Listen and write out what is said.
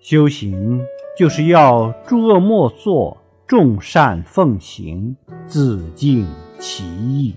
修行就是要诸恶莫作，众善奉行，自净其意。